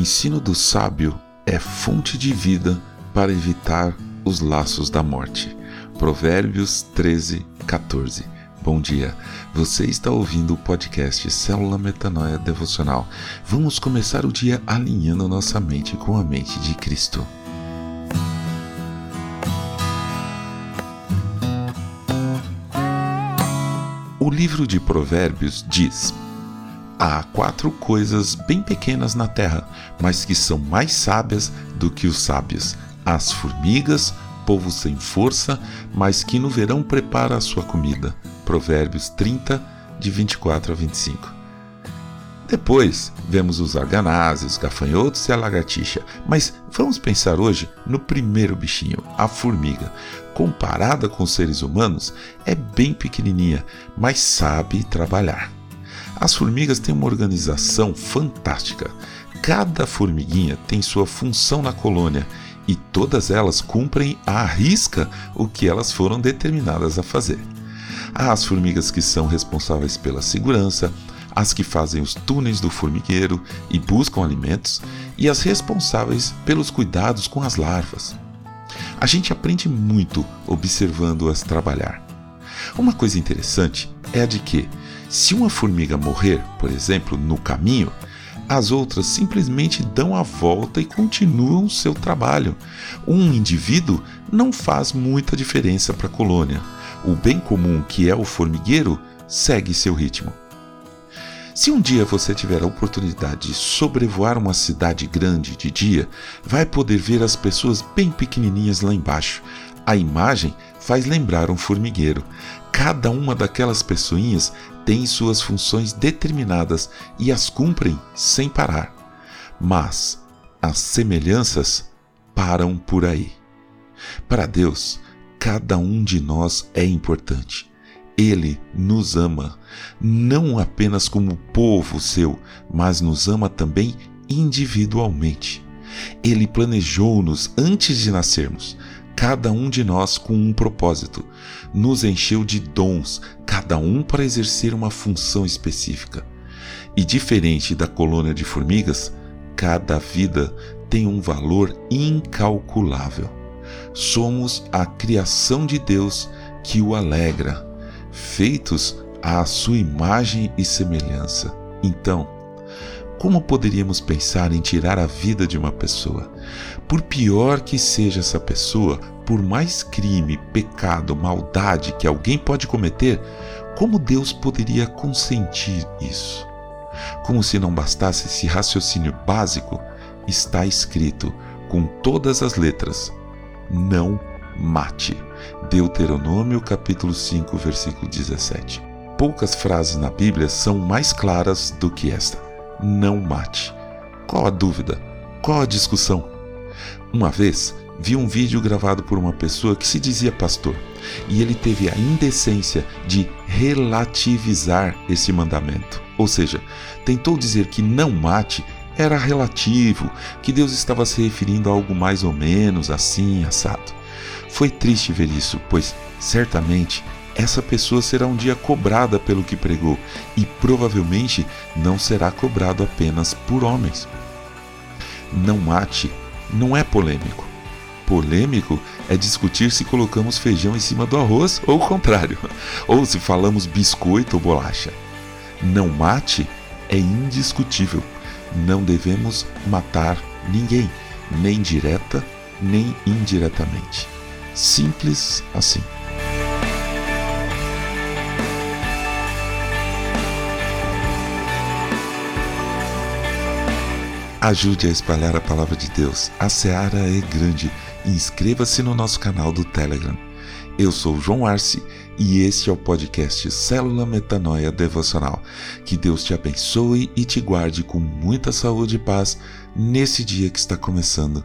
ensino do sábio é fonte de vida para evitar os laços da morte. Provérbios 13, 14. Bom dia, você está ouvindo o podcast Célula Metanoia Devocional. Vamos começar o dia alinhando nossa mente com a mente de Cristo. O livro de Provérbios diz: há 4 coisas bem pequenas na terra, mas que são mais sábias do que os sábios. As formigas, povo sem força, mas que no verão prepara a sua comida. Provérbios 30, de 24 a 25. Depois, vemos os arganazes, gafanhotos e a lagartixa. Mas vamos pensar hoje no primeiro bichinho, a formiga. Comparada com os seres humanos, é bem pequenininha, mas sabe trabalhar. As formigas têm uma organização fantástica. Cada formiguinha tem sua função na colônia e todas elas cumprem à risca o que elas foram determinadas a fazer. Há as formigas que são responsáveis pela segurança, as que fazem os túneis do formigueiro e buscam alimentos, e as responsáveis pelos cuidados com as larvas. A gente aprende muito observando-as trabalhar. Uma coisa interessante é a de que, se uma formiga morrer, por exemplo, no caminho, as outras simplesmente dão a volta e continuam seu trabalho. Um indivíduo não faz muita diferença para a colônia. O bem comum, que é o formigueiro, segue seu ritmo. Se um dia você tiver a oportunidade de sobrevoar uma cidade grande de dia, vai poder ver as pessoas bem pequenininhas lá embaixo. A imagem faz lembrar um formigueiro. Cada uma daquelas pessoinhas tem suas funções determinadas e as cumprem sem parar. Mas as semelhanças param por aí. Para Deus, cada um de nós é importante. Ele nos ama, não apenas como povo seu, mas nos ama também individualmente. Ele planejou-nos antes de nascermos, cada um de nós com um propósito. Nos encheu de dons, cada um para exercer uma função específica. E diferente da colônia de formigas, cada vida tem um valor incalculável. Somos a criação de Deus que o alegra, feitos à sua imagem e semelhança. Então, como poderíamos pensar em tirar a vida de uma pessoa? Por pior que seja essa pessoa, por mais crime, pecado, maldade que alguém pode cometer, como Deus poderia consentir isso? Como se não bastasse esse raciocínio básico, está escrito com todas as letras: não mate. Deuteronômio capítulo 5, versículo 17. Poucas frases na Bíblia são mais claras do que esta: não mate. Qual a dúvida? Qual a discussão? Uma vez, vi um vídeo gravado por uma pessoa que se dizia pastor, e ele teve a indecência de relativizar esse mandamento. Ou seja, tentou dizer que não mate era relativo, que Deus estava se referindo a algo mais ou menos assim, assado. Foi triste ver isso, pois certamente essa pessoa será um dia cobrada pelo que pregou, e provavelmente não será cobrado apenas por homens. Não mate não é polêmico. Polêmico é discutir se colocamos feijão em cima do arroz ou o contrário, ou se falamos biscoito ou bolacha. Não mate é indiscutível. Não devemos matar ninguém, nem direta, nem indiretamente. Simples assim. Ajude a espalhar a palavra de Deus. A seara é grande. Inscreva-se no nosso canal do Telegram. Eu sou João Arce e este é o podcast Célula Metanoia Devocional. Que Deus te abençoe e te guarde com muita saúde e paz nesse dia que está começando.